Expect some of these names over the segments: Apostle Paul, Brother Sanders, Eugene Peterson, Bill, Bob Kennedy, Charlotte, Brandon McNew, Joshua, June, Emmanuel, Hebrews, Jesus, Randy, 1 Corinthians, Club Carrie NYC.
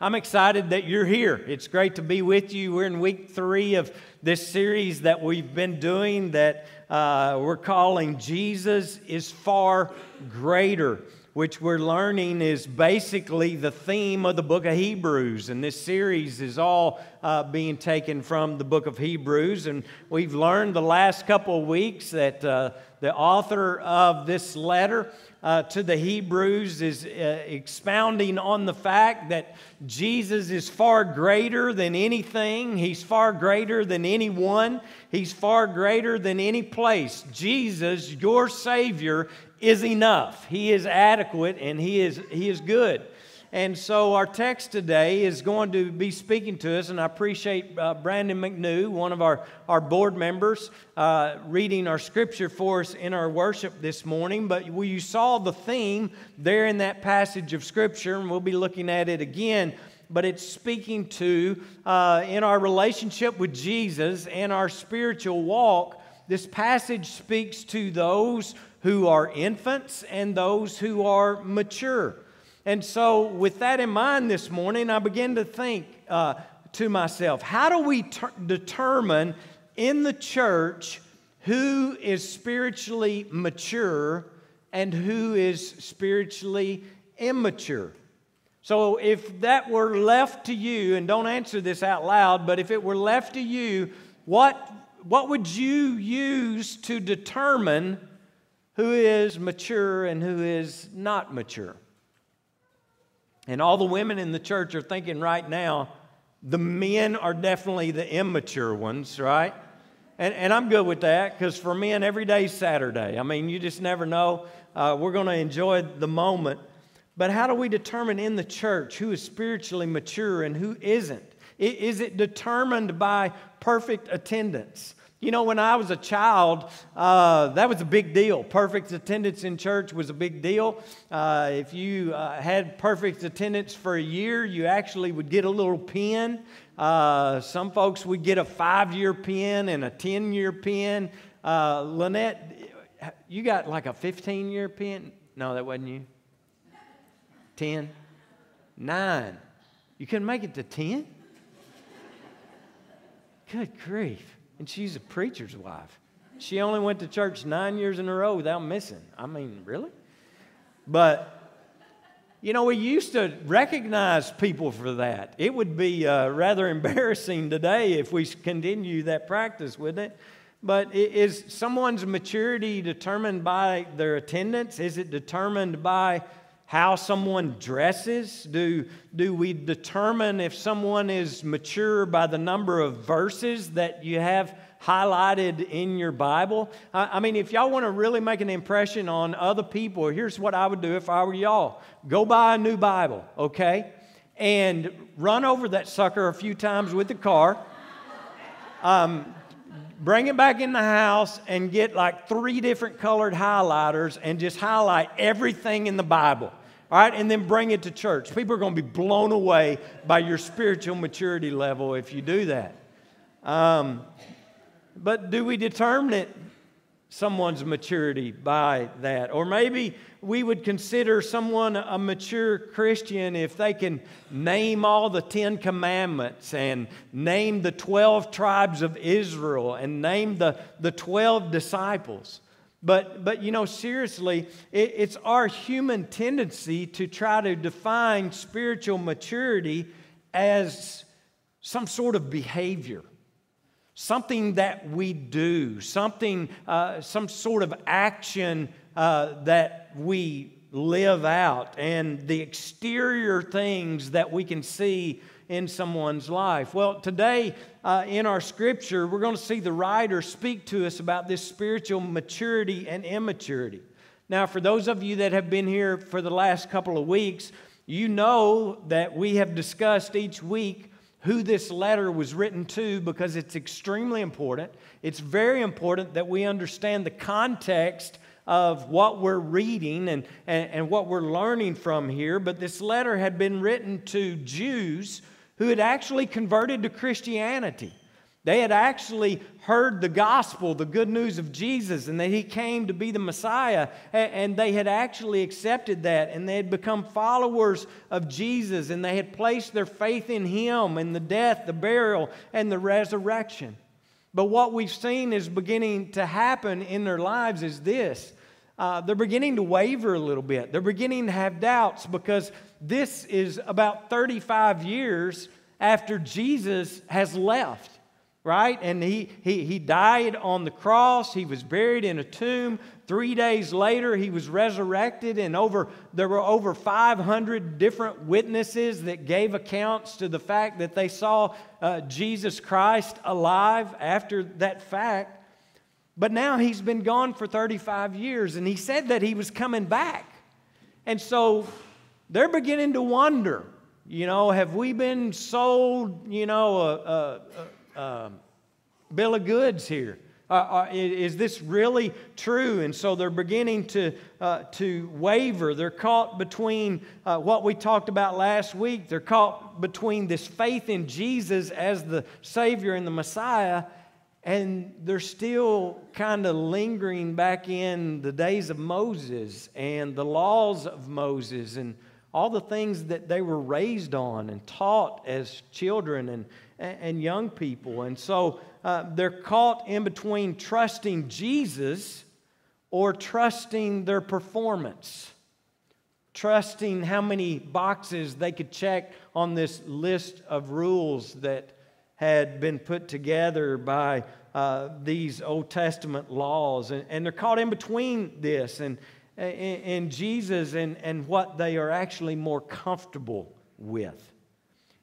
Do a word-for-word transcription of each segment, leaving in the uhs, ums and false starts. I'm excited that you're here. It's great to be with you. We're in week three of this series that we've been doing that uh, we're calling Jesus is Far Greater, which we're learning is basically the theme of the book of Hebrews. And this series is all uh, being taken from the book of Hebrews. And we've learned the last couple of weeks that uh, the author of this letter uh, to the Hebrews is uh, expounding on the fact that Jesus is far greater than anything. He's far greater than anyone. He's far greater than any place. Jesus, your Savior, is enough. He is adequate and he is he is good. And so our text today is going to be speaking to us, and I appreciate uh, Brandon McNew, one of our, our board members, uh, reading our scripture for us in our worship this morning. But you saw the theme there in that passage of scripture, and we'll be looking at it again. But it's speaking to, uh, in our relationship with Jesus and our spiritual walk, this passage speaks to those who are infants and those who are mature. And so with that in mind this morning, I begin to think uh, to myself, how do we ter- determine in the church who is spiritually mature and who is spiritually immature? So if that were left to you, and don't answer this out loud, but if it were left to you, what, what would you use to determine who is mature and who is not mature? And all the women in the church are thinking right now, the men are definitely the immature ones, right? And, and I'm good with that, because for men, every day is Saturday. I mean, you just never know. Uh, we're going to enjoy the moment. But how do we determine in the church who is spiritually mature and who isn't? Is it determined by perfect attendance? You know, when I was a child, uh, that was a big deal. Perfect attendance in church was a big deal. Uh, if you uh, had perfect attendance for a year, you actually would get a little pin. Uh, some folks would get a five-year pin and a ten-year pin. Uh, Lynette, you got like a fifteen-year pin? No, that wasn't you. ten? nine. You couldn't make it to ten? Good grief. And she's a preacher's wife. She only went to church nine years in a row without missing. I mean, really? But, you know, we used to recognize people for that. It would be uh, rather embarrassing today if we continue that practice, wouldn't it? But is someone's maturity determined by their attendance? Is it determined by how someone dresses? Do, do we determine if someone is mature by the number of verses that you have highlighted in your Bible? I, I mean, if y'all want to really make an impression on other people, here's what I would do if I were y'all. Go buy a new Bible, okay? And run over that sucker a few times with the car. Um... Bring it back in the house and get like three different colored highlighters and just highlight everything in the Bible, all right? And then bring it to church. People are going to be blown away by your spiritual maturity level if you do that. Um, but do we determine it, someone's maturity, by that? Or maybe we would consider someone a mature Christian if they can name all the Ten Commandments and name the twelve tribes of Israel and name the, the twelve disciples. But, but you know, seriously, it, it's our human tendency to try to define spiritual maturity as some sort of behavior. Something that we do, something, uh, some sort of action uh, that we live out, and the exterior things that we can see in someone's life. Well, today uh, in our scripture, we're going to see the writer speak to us about this spiritual maturity and immaturity. Now, for those of you that have been here for the last couple of weeks, you know that we have discussed each week who this letter was written to, because it's extremely important. It's very important that we understand the context of what we're reading and, and, and what we're learning from here. But this letter had been written to Jews who had actually converted to Christianity. They had actually heard the gospel, the good news of Jesus, and that he came to be the Messiah, and they had actually accepted that, and they had become followers of Jesus, and they had placed their faith in him, in the death, the burial, and the resurrection. But what we've seen is beginning to happen in their lives is this. Uh, they're beginning to waver a little bit. They're beginning to have doubts because this is about thirty-five years after Jesus has left. Right? And he, he, he died on the cross. He was buried in a tomb. Three days later, he was resurrected, and over there were over five hundred different witnesses that gave accounts to the fact that they saw uh, Jesus Christ alive after that fact. But now he's been gone for thirty-five years, and he said that he was coming back. And so they're beginning to wonder, you know, have we been sold, you know, a... a, a Uh, bill of goods here? Uh, uh, is this really true? And so they're beginning to uh, to waver. They're caught between uh, what we talked about last week. They're caught between this faith in Jesus as the Savior and the Messiah, and they're still kind of lingering back in the days of Moses and the laws of Moses and all the things that they were raised on and taught as children and and young people. And so uh, they're caught in between trusting Jesus or trusting their performance, trusting how many boxes they could check on this list of rules that had been put together by uh, these Old Testament laws. And, and they're caught in between this and, and, and Jesus and, and what they are actually more comfortable with.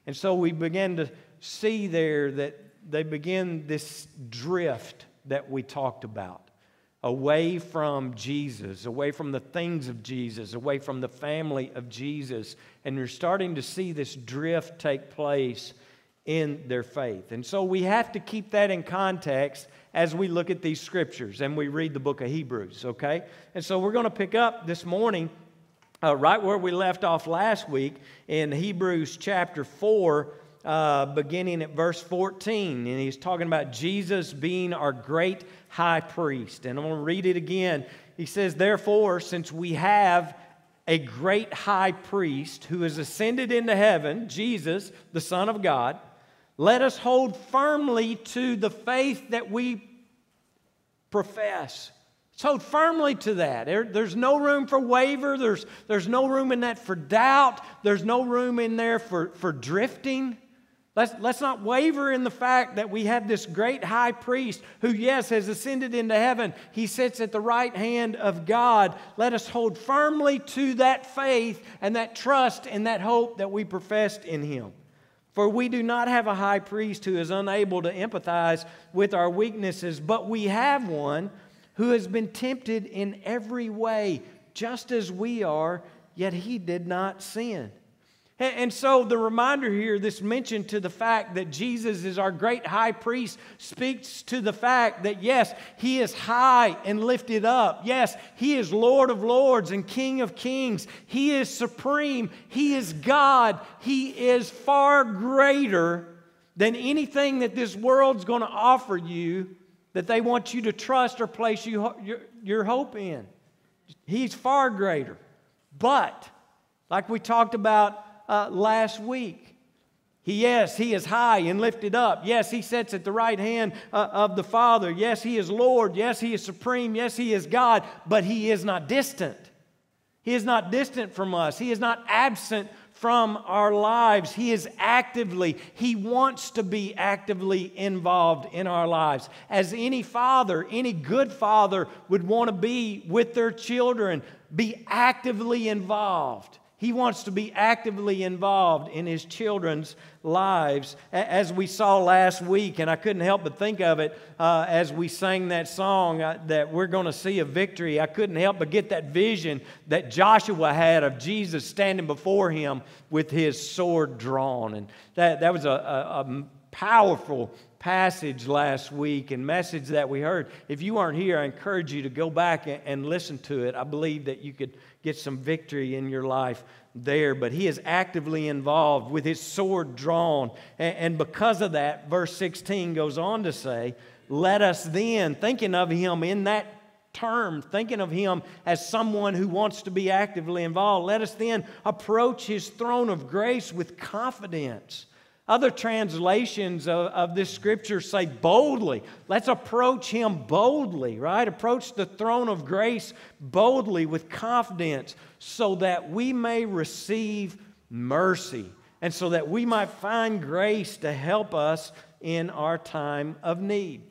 And so we begin to see there that they begin this drift that we talked about, away from Jesus, away from the things of Jesus, away from the family of Jesus, and you're starting to see this drift take place in their faith. And so we have to keep that in context as we look at these scriptures and we read the book of Hebrews, okay? And so we're going to pick up this morning uh, right where we left off last week in Hebrews chapter four, Uh, beginning at verse fourteen, and he's talking about Jesus being our great high priest. And I'm going to read it again. He says, "Therefore, since we have a great high priest who has ascended into heaven, Jesus, the Son of God, let us hold firmly to the faith that we profess." Let's hold firmly to that. There, there's no room for waver. There's, there's no room in that for doubt. There's no room in there for, for drifting. Let's, let's not waver in the fact that we have this great high priest who, yes, has ascended into heaven. He sits at the right hand of God. Let us hold firmly to that faith and that trust and that hope that we professed in him. For we do not have a high priest who is unable to empathize with our weaknesses, but we have one who has been tempted in every way, just as we are, yet he did not sin. And so the reminder here, this mention to the fact that Jesus is our great high priest, speaks to the fact that, yes, he is high and lifted up. Yes, he is Lord of lords and King of kings. He is supreme. He is God. He is far greater than anything that this world's going to offer you that they want you to trust or place you, your, your hope in. He's far greater. But, like we talked about Uh, last week. He, yes, he is high and lifted up. Yes, he sits at the right hand uh, of the Father. Yes, he is Lord. Yes, he is supreme. Yes, he is God. But he is not distant. He is not distant from us. He is not absent from our lives. He is actively, he wants to be actively involved in our lives. As any father, any good father would want to be with their children, be actively involved. He wants to be actively involved in his children's lives, as we saw last week. And I couldn't help but think of it uh, as we sang that song uh, that we're going to see a victory. I couldn't help but get that vision that Joshua had of Jesus standing before him with his sword drawn. And that, that was a, a, a powerful passage last week and message that we heard. If you aren't here, I encourage you to go back and, and listen to it. I believe that you could get some victory in your life there, but he is actively involved with his sword drawn. And because of that, verse sixteen goes on to say, let us then, thinking of him in that term, thinking of him as someone who wants to be actively involved, let us then approach his throne of grace with confidence. Other translations of, of this scripture say boldly. Let's approach him boldly, right? Approach the throne of grace boldly with confidence so that we may receive mercy and so that we might find grace to help us in our time of need.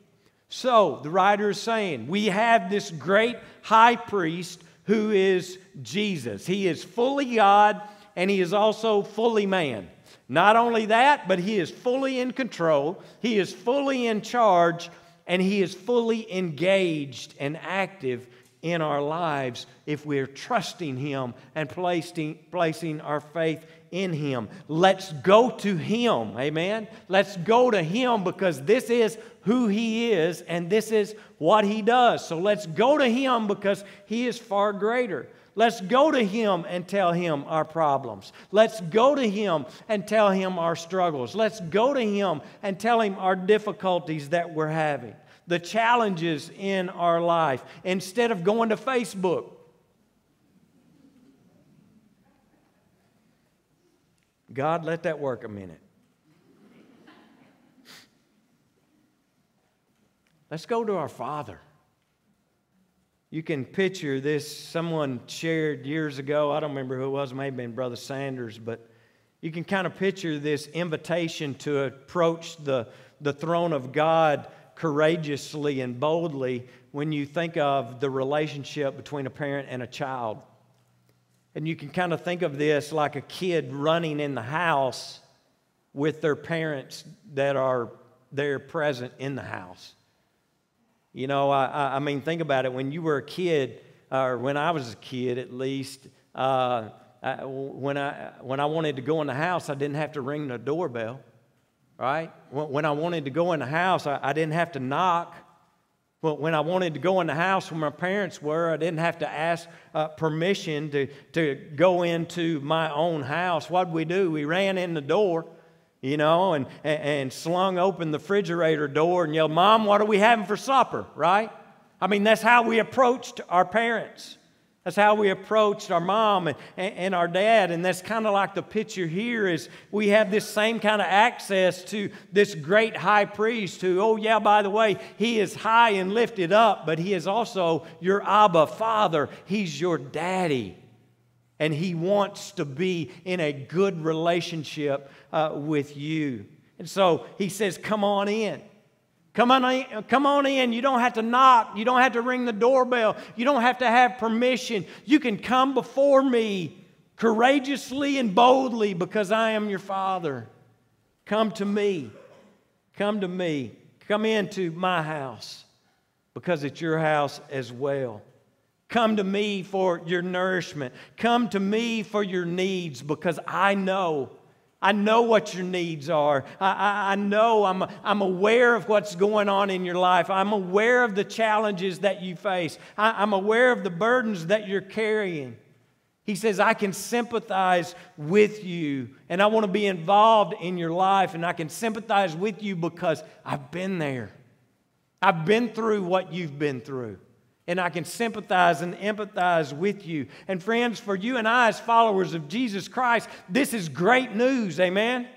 So the writer is saying we have this great high priest who is Jesus. He is fully God and he is also fully man. Not only that, but he is fully in control, he is fully in charge, and he is fully engaged and active in our lives if we're trusting him and placing, placing our faith in him. Let's go to him, amen? Let's go to him because this is who he is and this is what he does. So let's go to him because he is far greater. Let's go to him and tell him our problems. Let's go to him and tell him our struggles. Let's go to him and tell him our difficulties that we're having, the challenges in our life, instead of going to Facebook. God, let that work a minute. Let's go to our Father. You can picture this. Someone shared years ago, I don't remember who it was, it may have been Brother Sanders, but you can kind of picture this invitation to approach the, the throne of God courageously and boldly when you think of the relationship between a parent and a child. And you can kind of think of this like a kid running in the house with their parents that are there present in the house. You know, I, I mean, think about it. When you were a kid, or when I was a kid at least, uh, I, when, I, when I wanted to go in the house, I didn't have to ring the doorbell, right? When I wanted to go in the house, I, I didn't have to knock. But when I wanted to go in the house where my parents were, I didn't have to ask uh, permission to, to go into my own house. What did we do? We ran in the door. You know, and, and, and slung open the refrigerator door and yelled, Mom, what are we having for supper, right? I mean, that's how we approached our parents. That's how we approached our mom and, and our dad. And that's kind of like the picture here is we have this same kind of access to this great high priest who, oh yeah, by the way, he is high and lifted up, but he is also your Abba Father. He's your daddy. And he wants to be in a good relationship uh, with you. And so he says, come on in. Come on in. Come on in. You don't have to knock. You don't have to ring the doorbell. You don't have to have permission. You can come before me courageously and boldly because I am your Father. Come to me. Come to me. Come into my house because it's your house as well. Come to me for your nourishment. Come to me for your needs because I know. I know what your needs are. I, I, I know I'm, I'm aware of what's going on in your life. I'm aware of the challenges that you face. I, I'm aware of the burdens that you're carrying. He says, I can sympathize with you and I want to be involved in your life and I can sympathize with you because I've been there. I've been through what you've been through. And I can sympathize and empathize with you. And friends, for you and I as followers of Jesus Christ, this is great news, amen?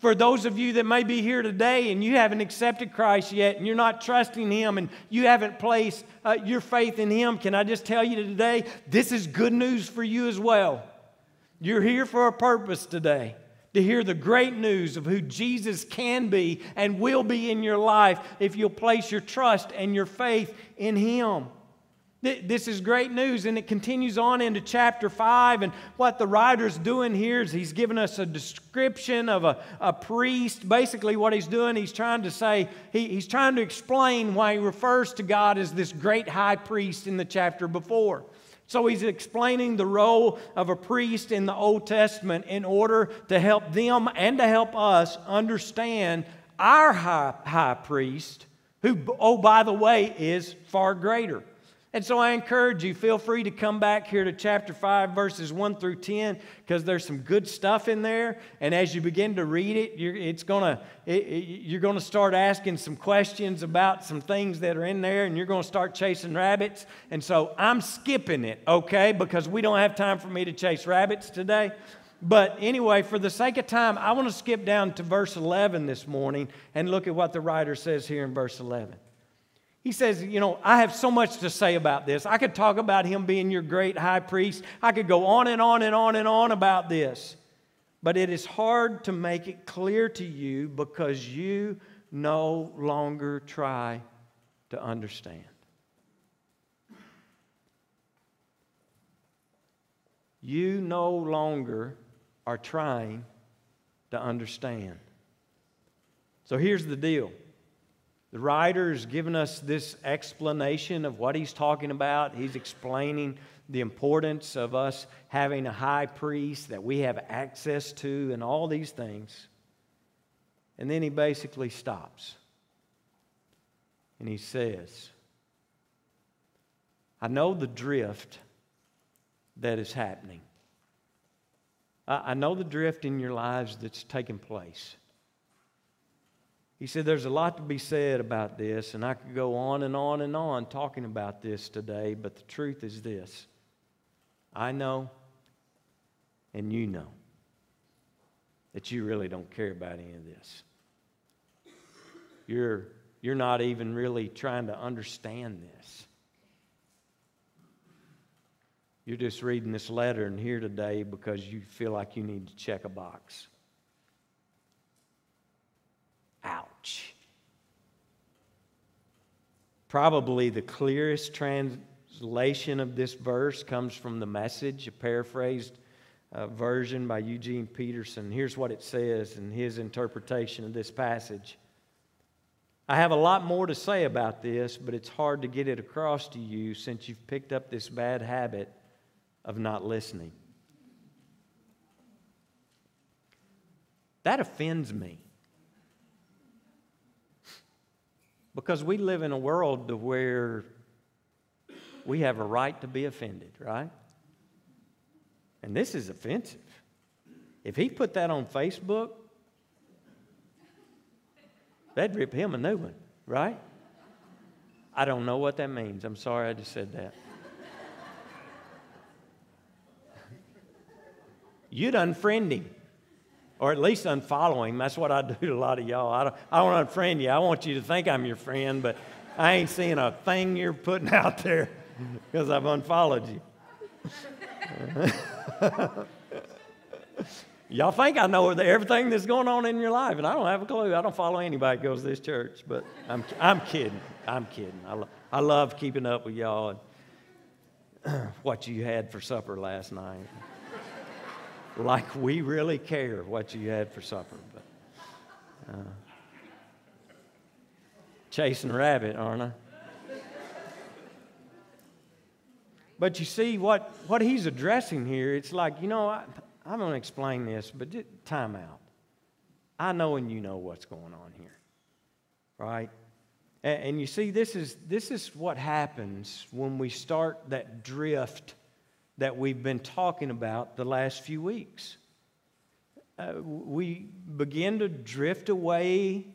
For those of you that may be here today and you haven't accepted Christ yet and you're not trusting him and you haven't placed uh, your faith in him, can I just tell you today, this is good news for you as well. You're here for a purpose today. To hear the great news of who Jesus can be and will be in your life if you'll place your trust and your faith in him. This is great news, and it continues on into chapter five, and what the writer's doing here is he's giving us a description of a, a priest. Basically what he's doing, he's trying to say, he, he's trying to explain why he refers to God as this great high priest in the chapter before. So he's explaining the role of a priest in the Old Testament in order to help them and to help us understand our high, high priest, who, oh, by the way, is far greater. And so I encourage you, feel free to come back here to chapter five, verses one through ten, because there's some good stuff in there. And as you begin to read it, you're, it's gonna, it, it, you're going to start asking some questions about some things that are in there, and you're going to start chasing rabbits. And so I'm skipping it, okay, because we don't have time for me to chase rabbits today. But anyway, for the sake of time, I want to skip down to verse eleven this morning and look at what the writer says here in verse eleven. He says, you know, I have so much to say about this. I could talk about him being your great high priest. I could go on and on and on and on about this. But it is hard to make it clear to you because you no longer try to understand. You no longer are trying to understand. So here's the deal. The writer has given us this explanation of what he's talking about. He's explaining the importance of us having a high priest that we have access to and all these things. And then he basically stops. And he says, I know the drift that is happening. I know the drift in your lives that's taking place. He said, there's a lot to be said about this, and I could go on and on and on talking about this today, but the truth is this. I know, and you know, that you really don't care about any of this. You're, you're not even really trying to understand this. You're just reading this letter and here today because you feel like you need to check a box. Ouch. Probably the clearest translation of this verse comes from The Message, a paraphrased uh, version by Eugene Peterson. Here's what it says in his interpretation of this passage. I have a lot more to say about this, but it's hard to get it across to you since you've picked up this bad habit of not listening. That offends me. Because we live in a world to where we have a right to be offended, right? And this is offensive. If he put that on Facebook, that'd rip him a new one, right? I don't know what that means. I'm sorry I just said that. You'd unfriend him. Or at least unfollow him. That's what I do to a lot of y'all. I don't, I don't unfriend you. I want you to think I'm your friend, but I ain't seeing a thing you're putting out there because I've unfollowed you. Y'all think I know everything that's going on in your life, and I don't have a clue. I don't follow anybody that goes to this church, but I'm, I'm kidding. I'm kidding. I, lo- I love keeping up with y'all and what you had for supper last night. Like we really care what you had for supper. But, uh, chasing a rabbit, aren't I? But you see, what, what he's addressing here, it's like, you know, I, I'm going to explain this, but time out. I know and you know what's going on here, right? And, and you see, this is, this is what happens when we start that drift that we've been talking about the last few weeks. Uh, we begin to drift away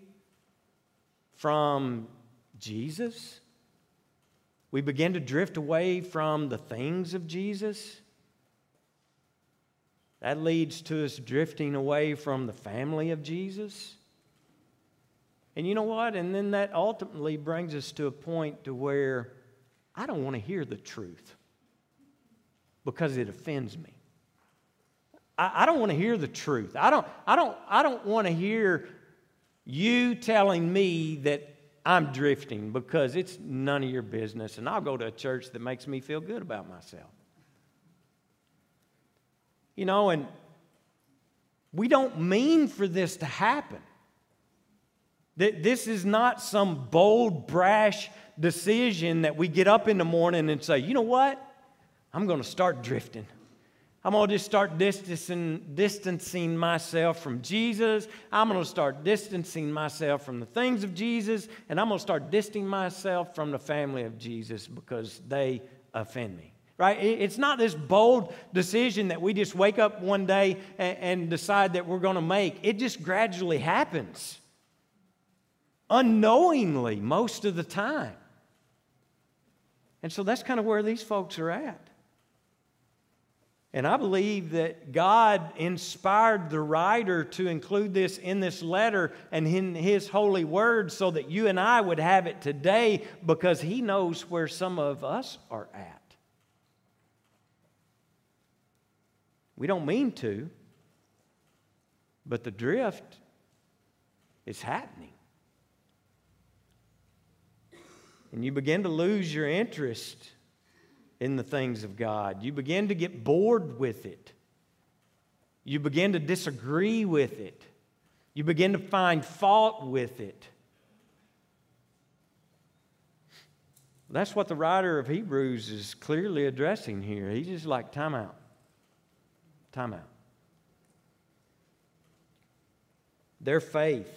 from Jesus. We begin to drift away from the things of Jesus. That leads to us drifting away from the family of Jesus. And you know what? And then that ultimately brings us to a point to where I don't want to hear the truth. Because it offends me. I, I don't want to hear the truth. I don't, I don't, I don't want to hear you telling me that I'm drifting because it's none of your business, and I'll go to a church that makes me feel good about myself. You know, and we don't mean for this to happen. This is not some bold, brash decision that we get up in the morning and say, you know what? I'm going to start drifting. I'm going to just start distancing, distancing myself from Jesus. I'm going to start distancing myself from the things of Jesus. And I'm going to start distancing myself from the family of Jesus because they offend me. Right? It's not this bold decision that we just wake up one day and, and decide that we're going to make. It just gradually happens. Unknowingly, most of the time. And so that's kind of where these folks are at. And I believe that God inspired the writer to include this in this letter and in His holy word so that you and I would have it today because He knows where some of us are at. We don't mean to, but the drift is happening. And you begin to lose your interest in the things of God. You begin to get bored with it. You begin to disagree with it. You begin to find fault with it. That's what the writer of Hebrews is clearly addressing here. He's just like, time out. Time out. Their faith,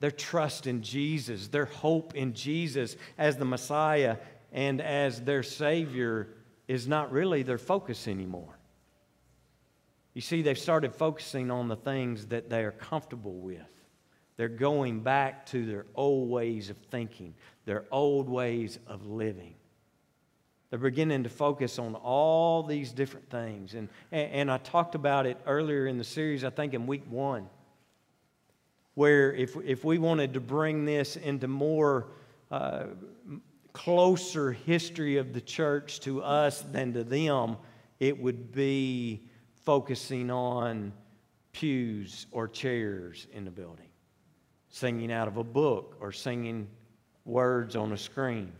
their trust in Jesus, their hope in Jesus as the Messiah and as their Savior is not really their focus anymore. You see, they've started focusing on the things that they are comfortable with. They're going back to their old ways of thinking, their old ways of living. They're beginning to focus on all these different things. And, and, and I talked about it earlier in the series, I think in week one, where if, if we wanted to bring this into more... Uh, closer history of the church to us than to them, it would be focusing on pews or chairs in the building, singing out of a book or singing words on a screen.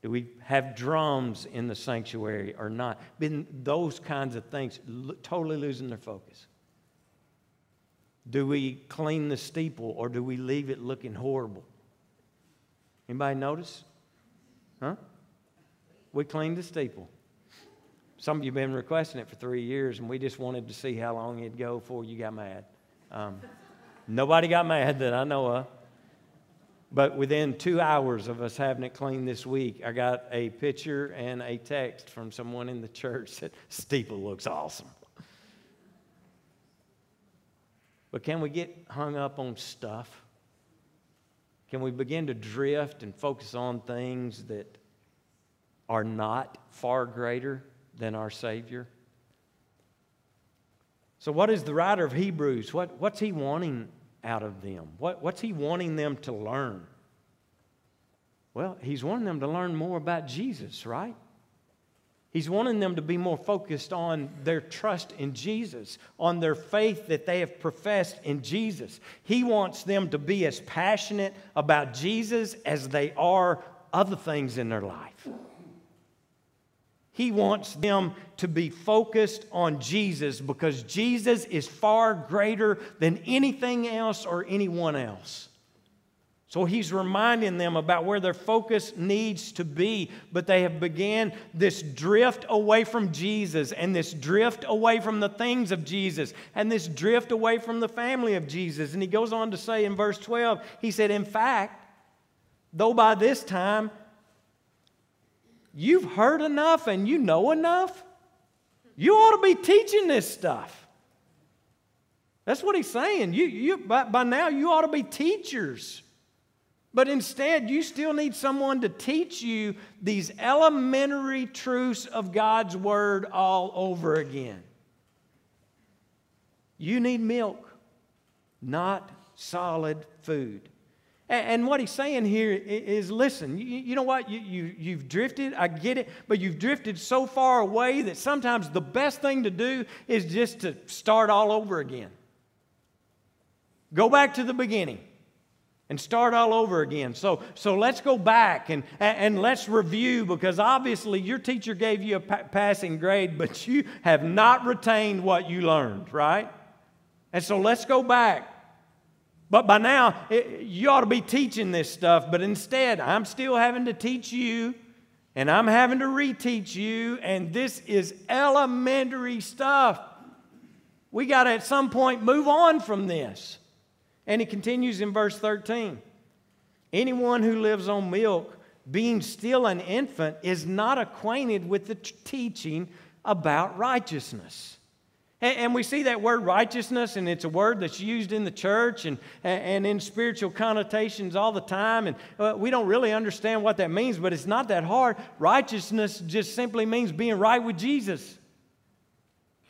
Do we have drums in the sanctuary or not? Been those kinds of things, totally losing their focus. Do we clean the steeple or do we leave it looking horrible? Anybody notice? Huh? We cleaned the steeple. Some of you have been requesting it for three years, and we just wanted to see how long it'd go before you got mad. Um, nobody got mad that I know of. But within two hours of us having it cleaned this week, I got a picture and a text from someone in the church that steeple looks awesome. But can we get hung up on stuff? Can we begin to drift and focus on things that are not far greater than our Savior? So what is the writer of Hebrews? What, what's he wanting out of them? What, what's he wanting them to learn? Well, he's wanting them to learn more about Jesus, right? He's wanting them to be more focused on their trust in Jesus, on their faith that they have professed in Jesus. He wants them to be as passionate about Jesus as they are other things in their life. He wants them to be focused on Jesus because Jesus is far greater than anything else or anyone else. So he's reminding them about where their focus needs to be, but they have began this drift away from Jesus and this drift away from the things of Jesus and this drift away from the family of Jesus. And he goes on to say in verse twelve, he said, in fact, though by this time you've heard enough and you know enough, you ought to be teaching this stuff. That's what he's saying. You, you, by, by now you ought to be teachers. But instead, you still need someone to teach you these elementary truths of God's Word all over again. You need milk, not solid food. And what he's saying here is, listen, you, you know what? You, you, you've drifted, I get it, but you've drifted so far away that sometimes the best thing to do is just to start all over again. Go back to the beginning. And start all over again. So, so let's go back and, and let's review, because obviously your teacher gave you a pa- passing grade, but you have not retained what you learned, right? And so let's go back. But by now, it, you ought to be teaching this stuff, but instead I'm still having to teach you And I'm having to reteach you, and this is elementary stuff. We got to at some point move on from this. And he continues in verse thirteen. Anyone who lives on milk, being still an infant, is not acquainted with the teaching about righteousness. And we see that word righteousness, and it's a word that's used in the church and, and in spiritual connotations all the time. And we don't really understand what that means, but it's not that hard. Righteousness just simply means being right with Jesus.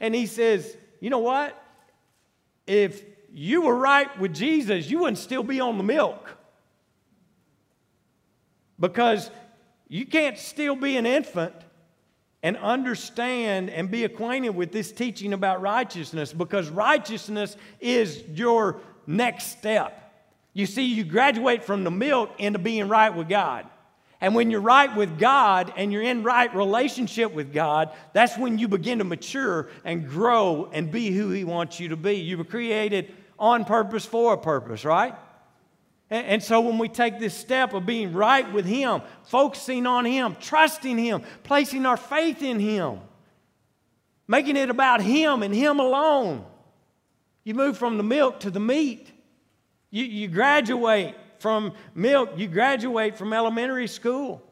And he says, you know what? If you were right with Jesus, you wouldn't still be on the milk. Because you can't still be an infant and understand and be acquainted with this teaching about righteousness, because righteousness is your next step. You see, you graduate from the milk into being right with God. And when you're right with God and you're in right relationship with God, that's when you begin to mature and grow and be who He wants you to be. You were created on purpose for a purpose, right? And so when we take this step of being right with Him, focusing on Him, trusting Him, placing our faith in Him, making it about Him and Him alone, you move from the milk to the meat. You, you graduate from milk. You graduate from elementary school.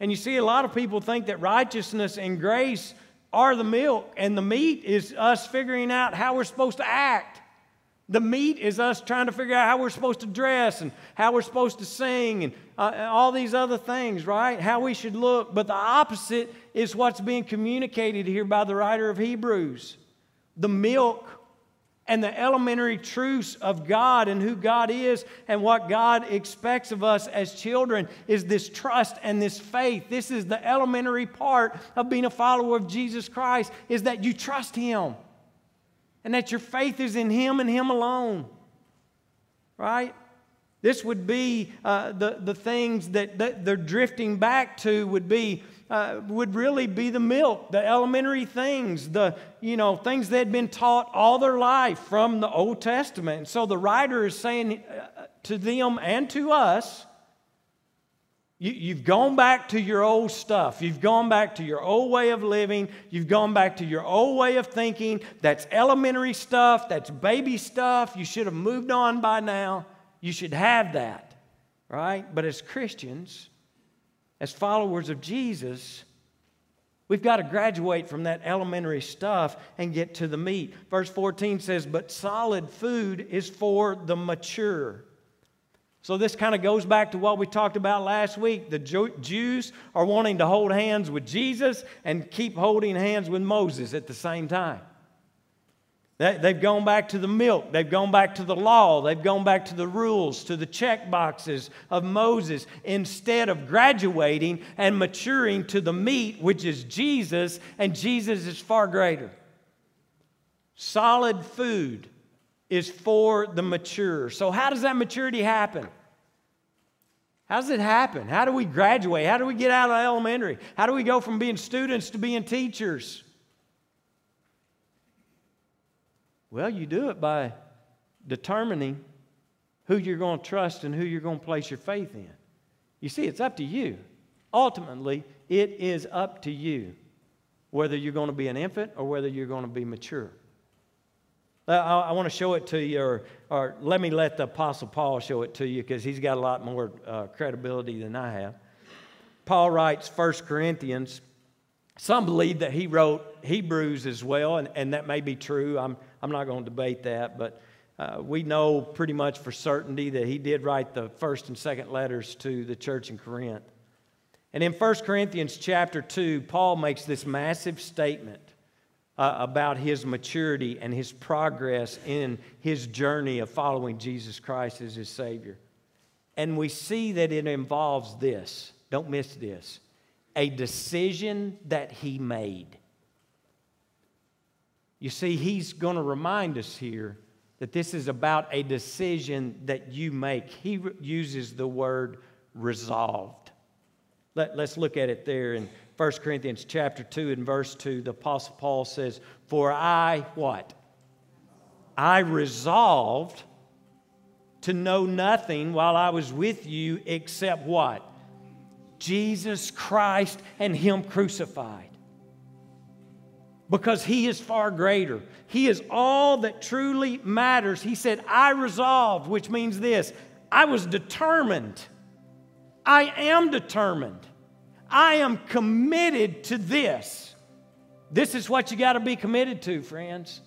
And you see a lot of people think that righteousness and grace are the milk, and the meat is us figuring out how we're supposed to act. The meat is us trying to figure out how we're supposed to dress and how we're supposed to sing and uh, all these other things, right? How we should look. But the opposite is what's being communicated here by the writer of Hebrews. The milk and the elementary truths of God and who God is and what God expects of us as children is this trust and this faith. This is the elementary part of being a follower of Jesus Christ, is that you trust Him. And that your faith is in Him and Him alone, right? This would be uh, the, the things that, that they're drifting back to would be, uh, would really be the milk, the elementary things, the, you know, things they'd been taught all their life from the Old Testament. And so the writer is saying to them and to us, you've gone back to your old stuff. You've gone back to your old way of living. You've gone back to your old way of thinking. That's elementary stuff. That's baby stuff. You should have moved on by now. You should have that, right? But as Christians, as followers of Jesus, we've got to graduate from that elementary stuff and get to the meat. Verse fourteen says, but solid food is for the mature. So this kind of goes back to what we talked about last week. The Jews are wanting to hold hands with Jesus and keep holding hands with Moses at the same time. They've gone back to the milk. They've gone back to the law. They've gone back to the rules, to the check boxes of Moses, instead of graduating and maturing to the meat, which is Jesus, and Jesus is far greater. Solid food is for the mature. So how does that maturity happen? How does it happen? How do we graduate? How do we get out of elementary? How do we go from being students to being teachers? Well, you do it by determining who you're going to trust and who you're going to place your faith in. You see, it's up to you. Ultimately, it is up to you whether you're going to be an infant or whether you're going to be mature. I want to show it to you, or, or let me let the Apostle Paul show it to you, because he's got a lot more uh, credibility than I have. Paul writes First Corinthians. Some believe that he wrote Hebrews as well, and, and that may be true. I'm, I'm not going to debate that, but uh, we know pretty much for certainty that he did write the first and second letters to the church in Corinth. And in First Corinthians chapter two, Paul makes this massive statement Uh, about his maturity and his progress in his journey of following Jesus Christ as his Savior. And we see that it involves this, don't miss this, a decision that he made. You see, he's going to remind us here that this is about a decision that you make. He uses the word resolved. Let, let's look at it there in First Corinthians chapter two and verse two. The Apostle Paul says, for I, what? I resolved to know nothing while I was with you except what? Jesus Christ and Him crucified. Because He is far greater. He is all that truly matters. He said, I resolved, which means this, I was determined. I am determined. I am committed to this. This is what you got to be committed to, friends.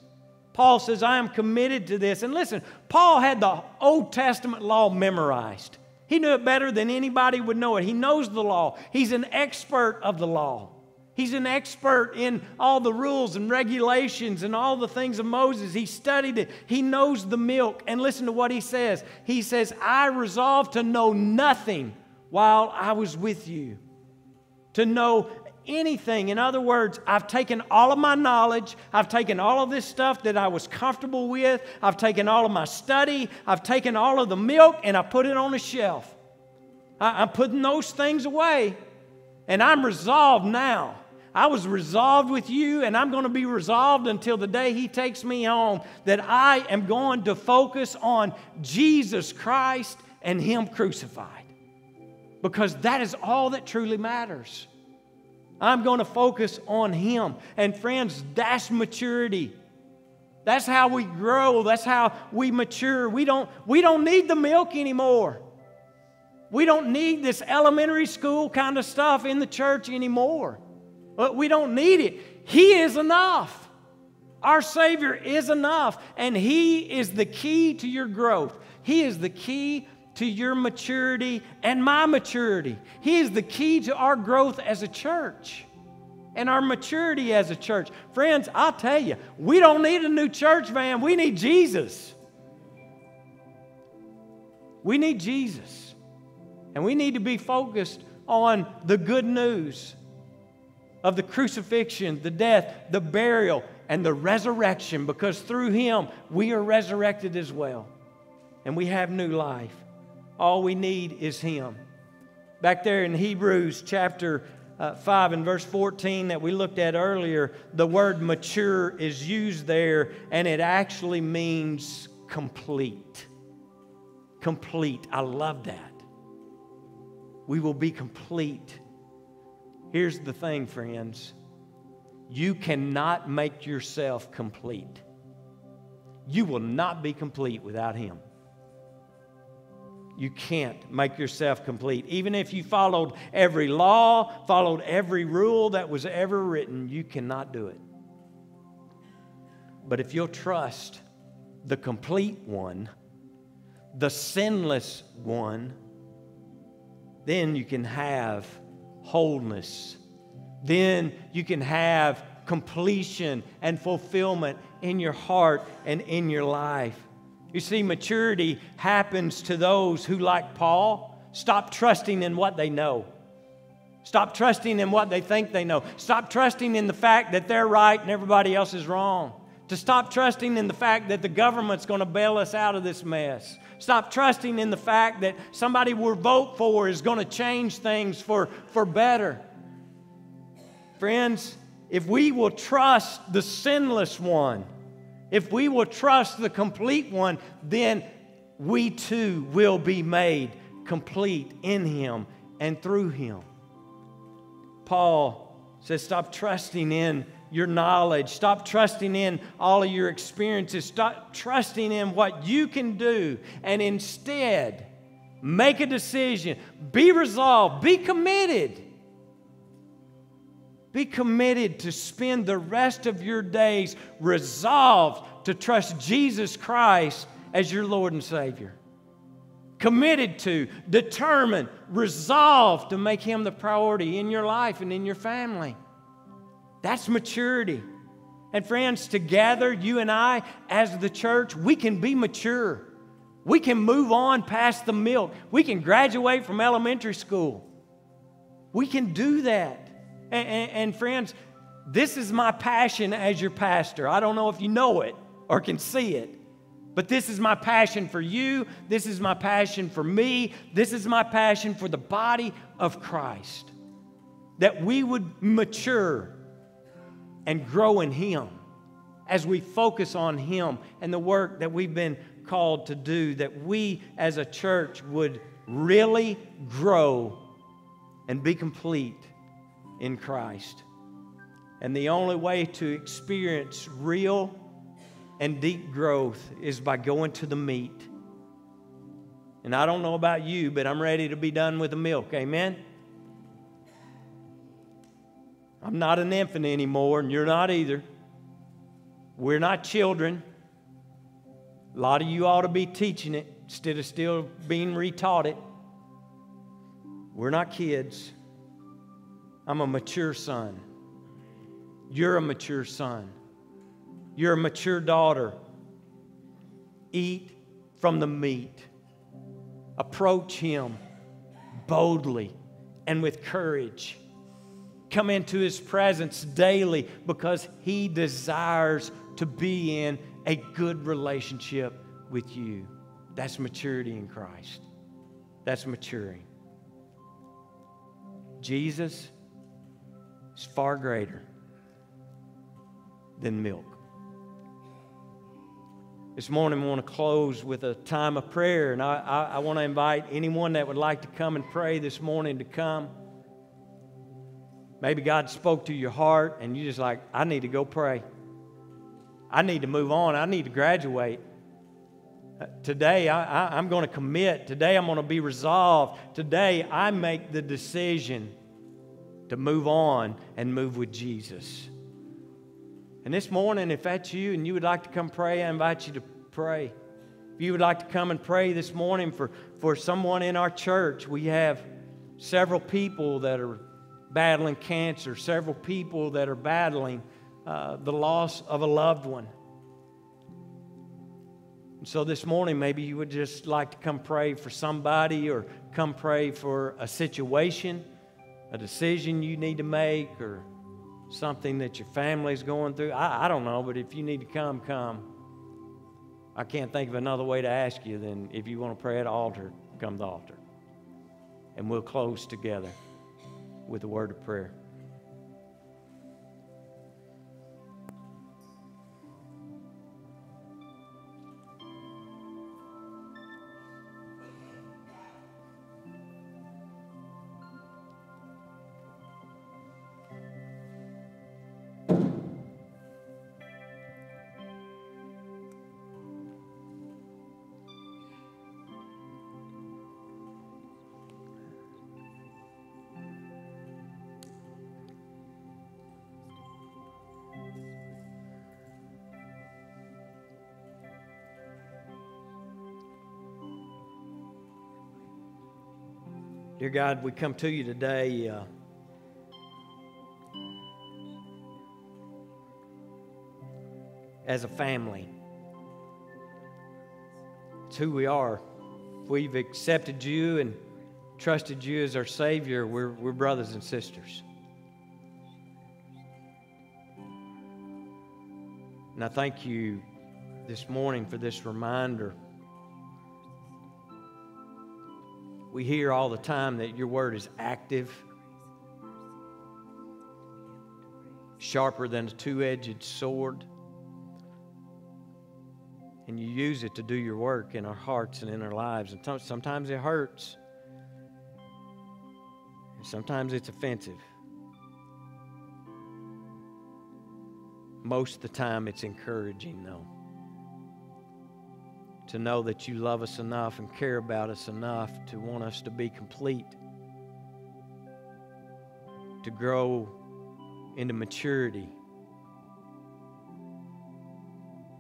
Paul says, I am committed to this. And listen, Paul had the Old Testament law memorized. He knew it better than anybody would know it. He knows the law. He's an expert of the law. He's an expert in all the rules and regulations and all the things of Moses. He studied it. He knows the milk. And listen to what he says. He says, I resolved to know nothing while I was with you. To know anything. In other words, I've taken all of my knowledge. I've taken all of this stuff that I was comfortable with. I've taken all of my study. I've taken all of the milk and I put it on a shelf. I, I'm putting those things away. And I'm resolved now. I was resolved with you, and I'm going to be resolved until the day He takes me home that I am going to focus on Jesus Christ and Him crucified. Because that is all that truly matters. I'm going to focus on Him. And friends, that's maturity. That's how we grow. That's how we mature. We don't, we don't need the milk anymore. We don't need this elementary school kind of stuff in the church anymore. But we don't need it. He is enough. Our Savior is enough. And He is the key to your growth. He is the key to your maturity and my maturity. He is the key to our growth as a church and our maturity as a church. Friends, I'll tell you, we don't need a new church van. We need Jesus. We need Jesus. And we need to be focused on the good news of the crucifixion, the death, the burial, and the resurrection, because through Him we are resurrected as well, and we have new life. All we need is Him. Back there in Hebrews chapter uh, five and verse fourteen that we looked at earlier, the word mature is used there, and it actually means complete. Complete. I love that. We will be complete. Here's the thing, friends. You cannot make yourself complete. You will not be complete without Him. You can't make yourself complete. Even if you followed every law, followed every rule that was ever written, you cannot do it. But if you'll trust the complete one, the sinless one, then you can have wholeness. Then you can have completion and fulfillment in your heart and in your life. You see, maturity happens to those who, like Paul, stop trusting in what they know. Stop trusting in what they think they know. Stop trusting in the fact that they're right and everybody else is wrong. To stop trusting in the fact that the government's going to bail us out of this mess. Stop trusting in the fact that somebody we'll vote for is going to change things for, for better. Friends, if we will trust the sinless one, if we will trust the complete one, then we too will be made complete in Him and through Him. Paul says, stop trusting in your knowledge. Stop trusting in all of your experiences. Stop trusting in what you can do, and instead make a decision. Be resolved. Be committed. Be committed to spend the rest of your days resolved to trust Jesus Christ as your Lord and Savior. Committed to, determined, resolved to make Him the priority in your life and in your family. That's maturity. And friends, together, you and I, as the church, we can be mature. We can move on past the milk. We can graduate from elementary school. We can do that. And, and, and friends, this is my passion as your pastor. I don't know if you know it or can see it, but this is my passion for you. This is my passion for me. This is my passion for the body of Christ, that we would mature and grow in Him as we focus on Him and the work that we've been called to do, that we as a church would really grow and be complete in Christ. And the only way to experience real and deep growth is by going to the meat. And I don't know about you, but I'm ready to be done with the milk. Amen? I'm not an infant anymore, and you're not either. We're not children. A lot of you ought to be teaching it instead of still being retaught it. We're not kids. I'm a mature son. You're a mature son. You're a mature daughter. Eat from the meat. Approach Him boldly and with courage. Come into His presence daily because He desires to be in a good relationship with you. That's maturity in Christ. That's maturing. Jesus is far greater than milk. This morning we want to close with a time of prayer, and I, I, I want to invite anyone that would like to come and pray this morning to come. Maybe God spoke to your heart and you're just like, I need to go pray. I need to move on. I need to graduate. Uh, today, I, I, I'm going to commit. Today, I'm going to be resolved. Today, I make the decision to move on and move with Jesus. And this morning, if that's you and you would like to come pray, I invite you to pray. If you would like to come and pray this morning for, for someone in our church, we have several people that are battling cancer, several people that are battling Uh, the loss of a loved one. And so this morning, maybe you would just like to come pray for somebody or come pray for a situation, a decision you need to make, or something that your family's going through. I, I don't know, but if you need to come, come. I can't think of another way to ask you than if you want to pray at the altar, come to the altar. And we'll close together with a word of prayer. Dear God, we come to you today uh, as a family. It's who we are. If we've accepted you and trusted you as our Savior, we're, we're brothers and sisters. And I thank you this morning for this reminder. We hear all the time that your word is active, sharper than a two-edged sword, and you use it to do your work in our hearts and in our lives. And sometimes it hurts, and sometimes it's offensive. Most of the time it's encouraging, though, to know that you love us enough and care about us enough to want us to be complete, to grow into maturity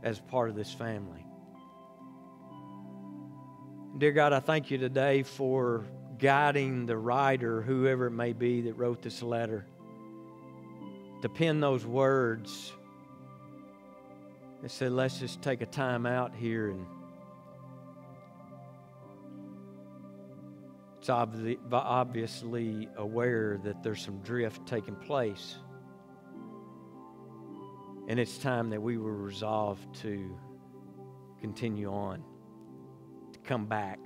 as part of this family. Dear God, I thank you today for guiding the writer, whoever it may be that wrote this letter, to pen those words. It said, let's just take a time out here, and it's obviously aware that there's some drift taking place. And it's time that we were resolved to continue on, to come back.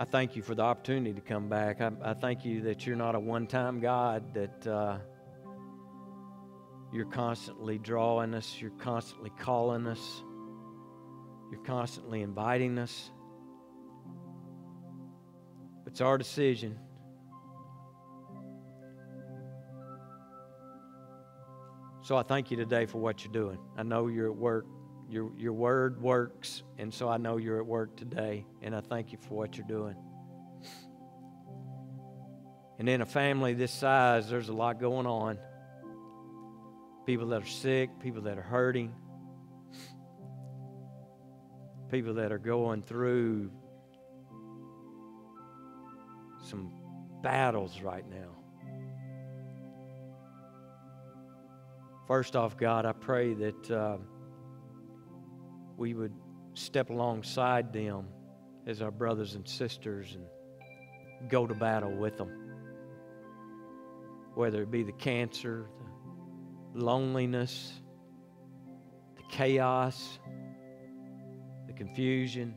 I thank you for the opportunity to come back. I, I thank you that you're not a one-time God, that uh, you're constantly drawing us, you're constantly calling us. You're constantly inviting us. It's our decision. So I thank you today for what you're doing. I know you're at work. Your, your word works, and so I know you're at work today, and I thank you for what you're doing. And in a family this size, there's a lot going on. People that are sick, people that are hurting, people that are going through some battles right now. First off, God, I pray that uh, we would step alongside them as our brothers and sisters and go to battle with them. Whether it be the cancer, the loneliness, the chaos, the confusion.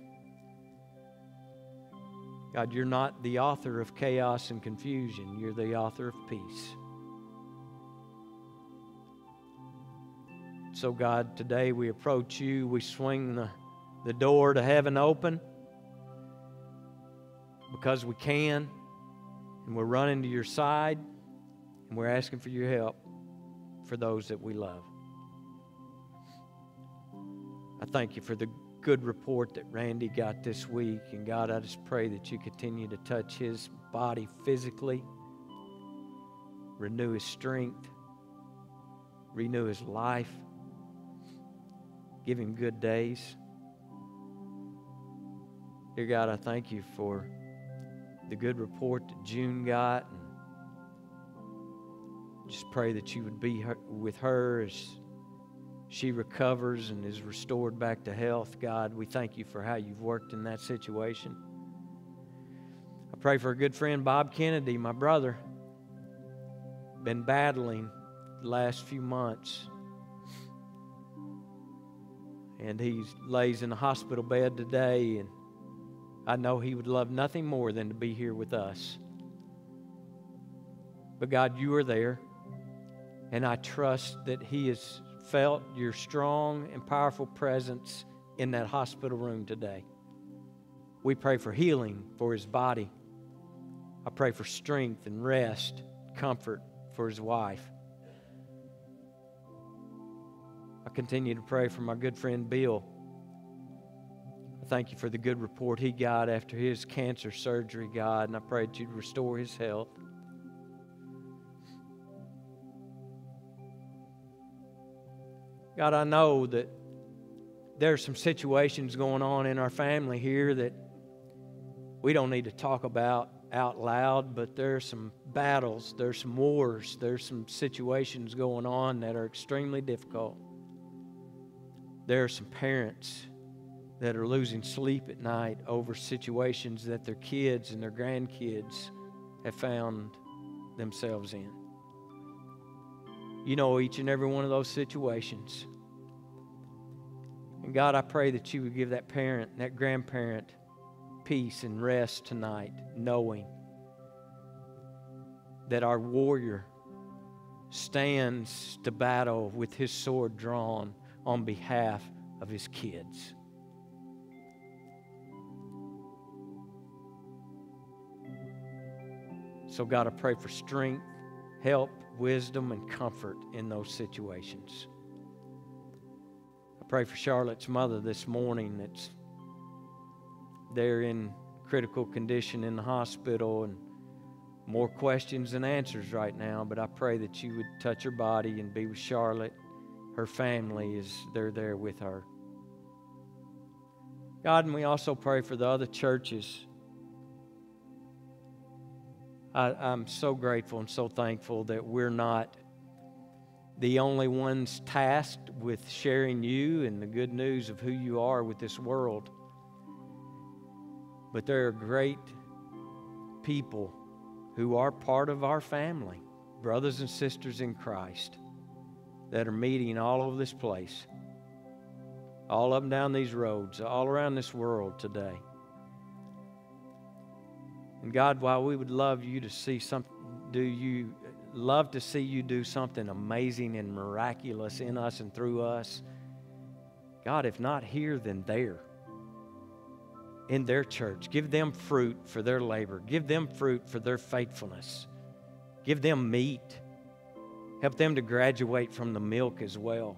God, you're not the author of chaos and confusion. You're the author of peace. So, God, today we approach you. We swing the, the door to heaven open because we can, and we're running to your side, and we're asking for your help for those that we love. I thank you for the good report that Randy got this week, and God, I just pray that you continue to touch his body physically, renew his strength, renew his life. Give him good days. Dear God, I thank you for the good report that June got. And just pray that you would be her, with her as she recovers and is restored back to health. God, we thank you for how you've worked in that situation. I pray for a good friend, Bob Kennedy, my brother. Been battling the last few months. And he lays in the hospital bed today, and I know he would love nothing more than to be here with us. But God, you are there, and I trust that he has felt your strong and powerful presence in that hospital room today. We pray for healing for his body. I pray for strength and rest, comfort for his wife. I continue to pray for my good friend Bill. I thank you for the good report he got after his cancer surgery, God, and I pray that you'd restore his health. God, I know that there are some situations going on in our family here that we don't need to talk about out loud, but there are some battles, there's some wars, there's some situations going on that are extremely difficult. There are some parents that are losing sleep at night over situations that their kids and their grandkids have found themselves in. You know each and every one of those situations. And God, I pray that you would give that parent, that grandparent, peace and rest tonight, knowing that our warrior stands to battle with his sword drawn on behalf of his kids. So God, I pray for strength, help, wisdom, and comfort in those situations. I pray for Charlotte's mother this morning that's there in critical condition in the hospital, and more questions than answers right now, but I pray that you would touch her body and be with Charlotte, her family, as they're there with her. God, and we also pray for the other churches. I, I'm so grateful and so thankful that we're not the only ones tasked with sharing you and the good news of who you are with this world. But there are great people who are part of our family, brothers and sisters in Christ, that are meeting all over this place, all up and down these roads, all around this world today. And God, while we would love you to see some, do you love to see you do something amazing and miraculous in us and through us, God, if not here, then there. in their church. Give them fruit for their labor. Give them fruit for their faithfulness. Give them meat. Help them to graduate from the milk as well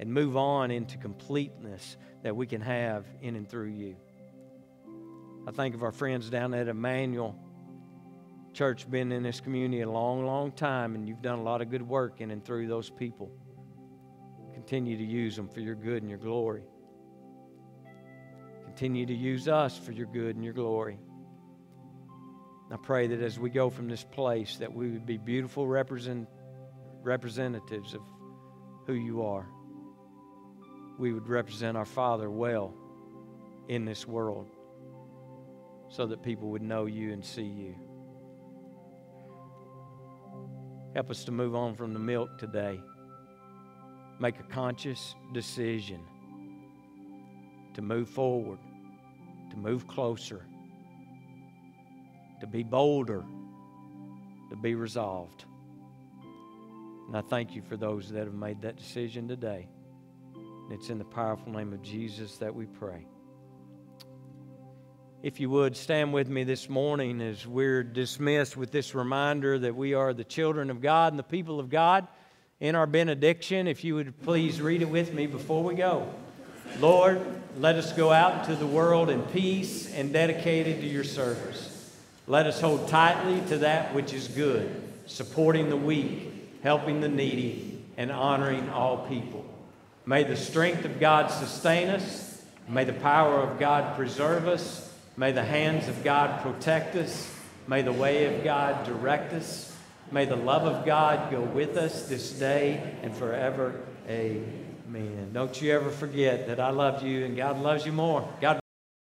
and move on into completeness that we can have in and through you. I think of our friends down at Emmanuel Church, been in this community a long, long time, and you've done a lot of good work in and through those people. Continue to use them for your good and your glory. Continue to use us for your good and your glory. I pray that as we go from this place, that we would be beautiful represent, representatives of who you are. We would represent our Father well in this world so that people would know you and see you. Help us to move on from the milk today. Make a conscious decision to move forward, to move closer, to be bolder, to be resolved. And I thank you for those that have made that decision today. And it's in the powerful name of Jesus that we pray. If you would, stand with me this morning as we're dismissed with this reminder that we are the children of God and the people of God. In our benediction, if you would please read it with me before we go. Lord, let us go out into the world in peace and dedicated to your service. Let us hold tightly to that which is good, supporting the weak, helping the needy, and honoring all people. May the strength of God sustain us. May the power of God preserve us. May the hands of God protect us. May the way of God direct us. May the love of God go with us this day and forever. Amen. Don't you ever forget that I love you and God loves you more. God